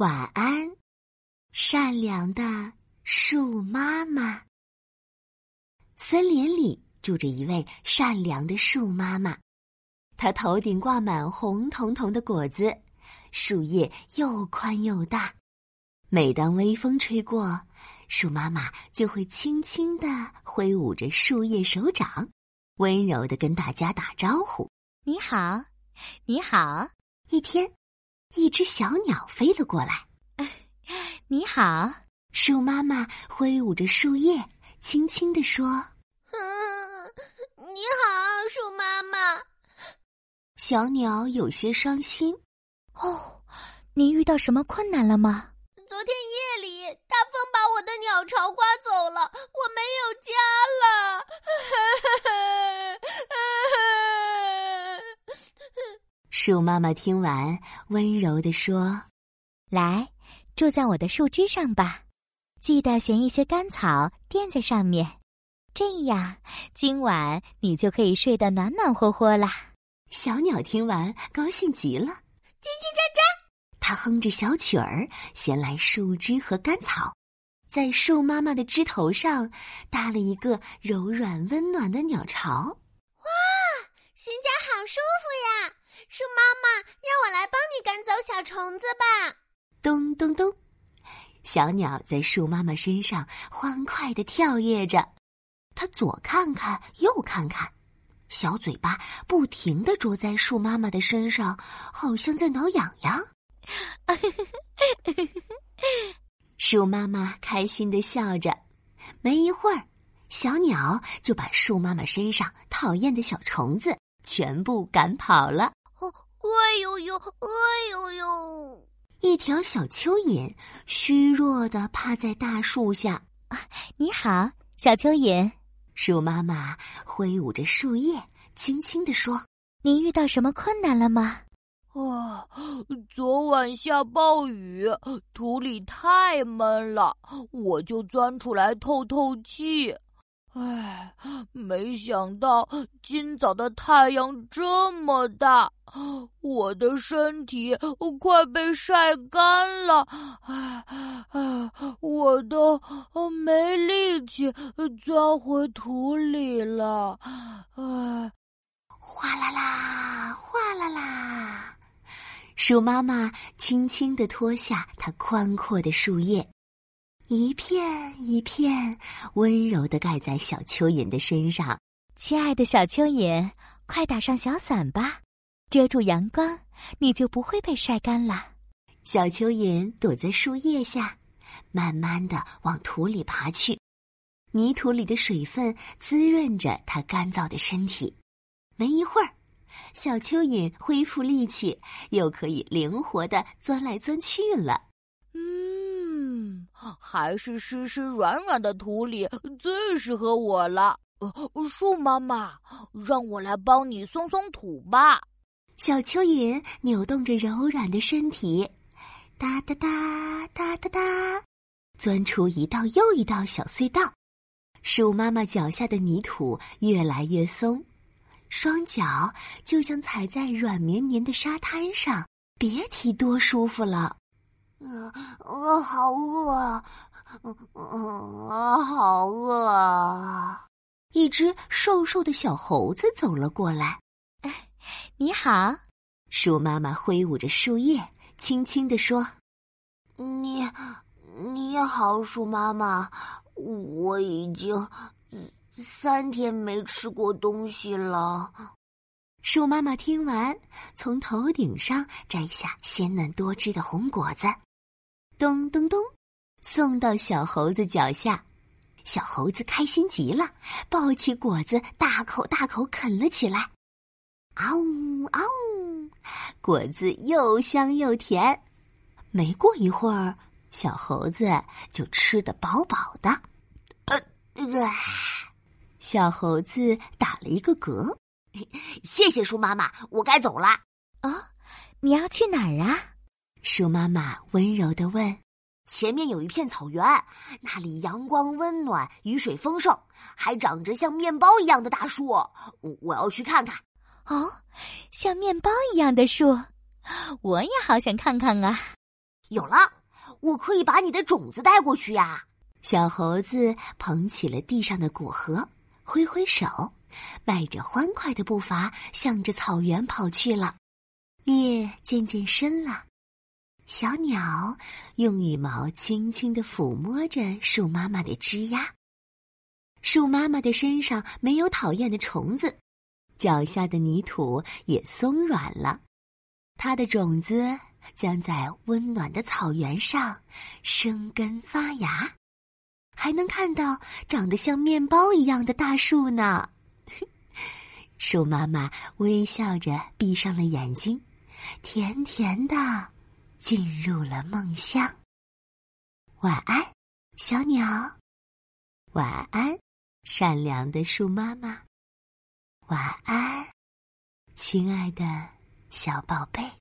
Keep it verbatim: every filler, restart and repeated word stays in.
晚安，善良的树妈妈。森林里住着一位善良的树妈妈，她头顶挂满红彤彤的果子，树叶又宽又大。每当微风吹过，树妈妈就会轻轻地挥舞着树叶手掌，温柔地跟大家打招呼：“你好，你好。”一天，一只小鸟飞了过来。“你好。”树妈妈挥舞着树叶，轻轻地说：“嗯，你好，树妈妈。”小鸟有些伤心：“哦，你遇到什么困难了吗？”“昨天夜里，大风把我的鸟巢刮走了，我没有家了。”树妈妈听完，温柔地说：“来，住在我的树枝上吧，记得衔一些干草垫在上面，这样今晚你就可以睡得暖暖和和啦。”小鸟听完，高兴极了，叽叽喳喳，它哼着小曲儿，衔来树枝和干草，在树妈妈的枝头上搭了一个柔软温暖的鸟巢。“哇，新家好舒服呀！树妈妈，让我来帮你赶走小虫子吧。”咚咚咚，小鸟在树妈妈身上欢快地跳跃着，它左看看右看看，小嘴巴不停地啄在树妈妈的身上，好像在挠痒痒。树妈妈开心地笑着，没一会儿，小鸟就把树妈妈身上讨厌的小虫子全部赶跑了。哦，哎呦呦，哎呦呦！一条小蚯蚓虚弱地趴在大树下。“啊，你好，小蚯蚓。”树妈妈挥舞着树叶，轻轻地说：“你遇到什么困难了吗？”“啊，昨晚下暴雨，土里太闷了，我就钻出来透透气。唉，没想到今早的太阳这么大，我的身体快被晒干了。唉唉，我都没力气钻回土里了。唉。”哗啦啦，哗啦啦，树妈妈轻轻地脱下它宽阔的树叶，一片一片温柔地盖在小蚯蚓的身上。“亲爱的小蚯蚓，快打上小伞吧，遮住阳光，你就不会被晒干了。”小蚯蚓躲在树叶下，慢慢地往土里爬去，泥土里的水分滋润着它干燥的身体。没一会儿，小蚯蚓恢复力气，又可以灵活地钻来钻去了。“还是湿湿软软的土里最适合我了。树妈妈，让我来帮你松松土吧。”小蚯蚓扭动着柔软的身体，哒哒哒哒哒哒，钻出一道又一道小隧道。树妈妈脚下的泥土越来越松，双脚就像踩在软绵绵的沙滩上，别提多舒服了。“呃，我好饿，嗯嗯，好饿啊！”一只瘦瘦的小猴子走了过来。“你好。”树妈妈挥舞着树叶，轻轻地说：“你，你好，树妈妈，我已经三天没吃过东西了。”树妈妈听完，从头顶上摘下鲜嫩多汁的红果子。咚咚咚，送到小猴子脚下。小猴子开心极了，抱起果子大口大口啃了起来。啊呜啊呜，果子又香又甜。没过一会儿，小猴子就吃得饱饱的。呃呃、小猴子打了一个嗝。“谢谢树妈妈，我该走了。”“哦，你要去哪儿啊？”树妈妈温柔地问。“前面有一片草原，那里阳光温暖，雨水丰盛，还长着像面包一样的大树，我要去看看。”“哦，像面包一样的树，我也好想看看啊。”有了，我可以把你的种子带过去呀！”小猴子捧起了地上的果核，挥挥手，迈着欢快的步伐向着草原跑去了。夜渐渐深了，小鸟用羽毛轻轻地抚摸着树妈妈的枝桠。树妈妈的身上没有讨厌的虫子，脚下的泥土也松软了。它的种子将在温暖的草原上生根发芽，还能看到长得像面包一样的大树呢。树妈妈微笑着闭上了眼睛，甜甜的进入了梦乡。晚安，小鸟。晚安，善良的树妈妈。晚安，亲爱的小宝贝。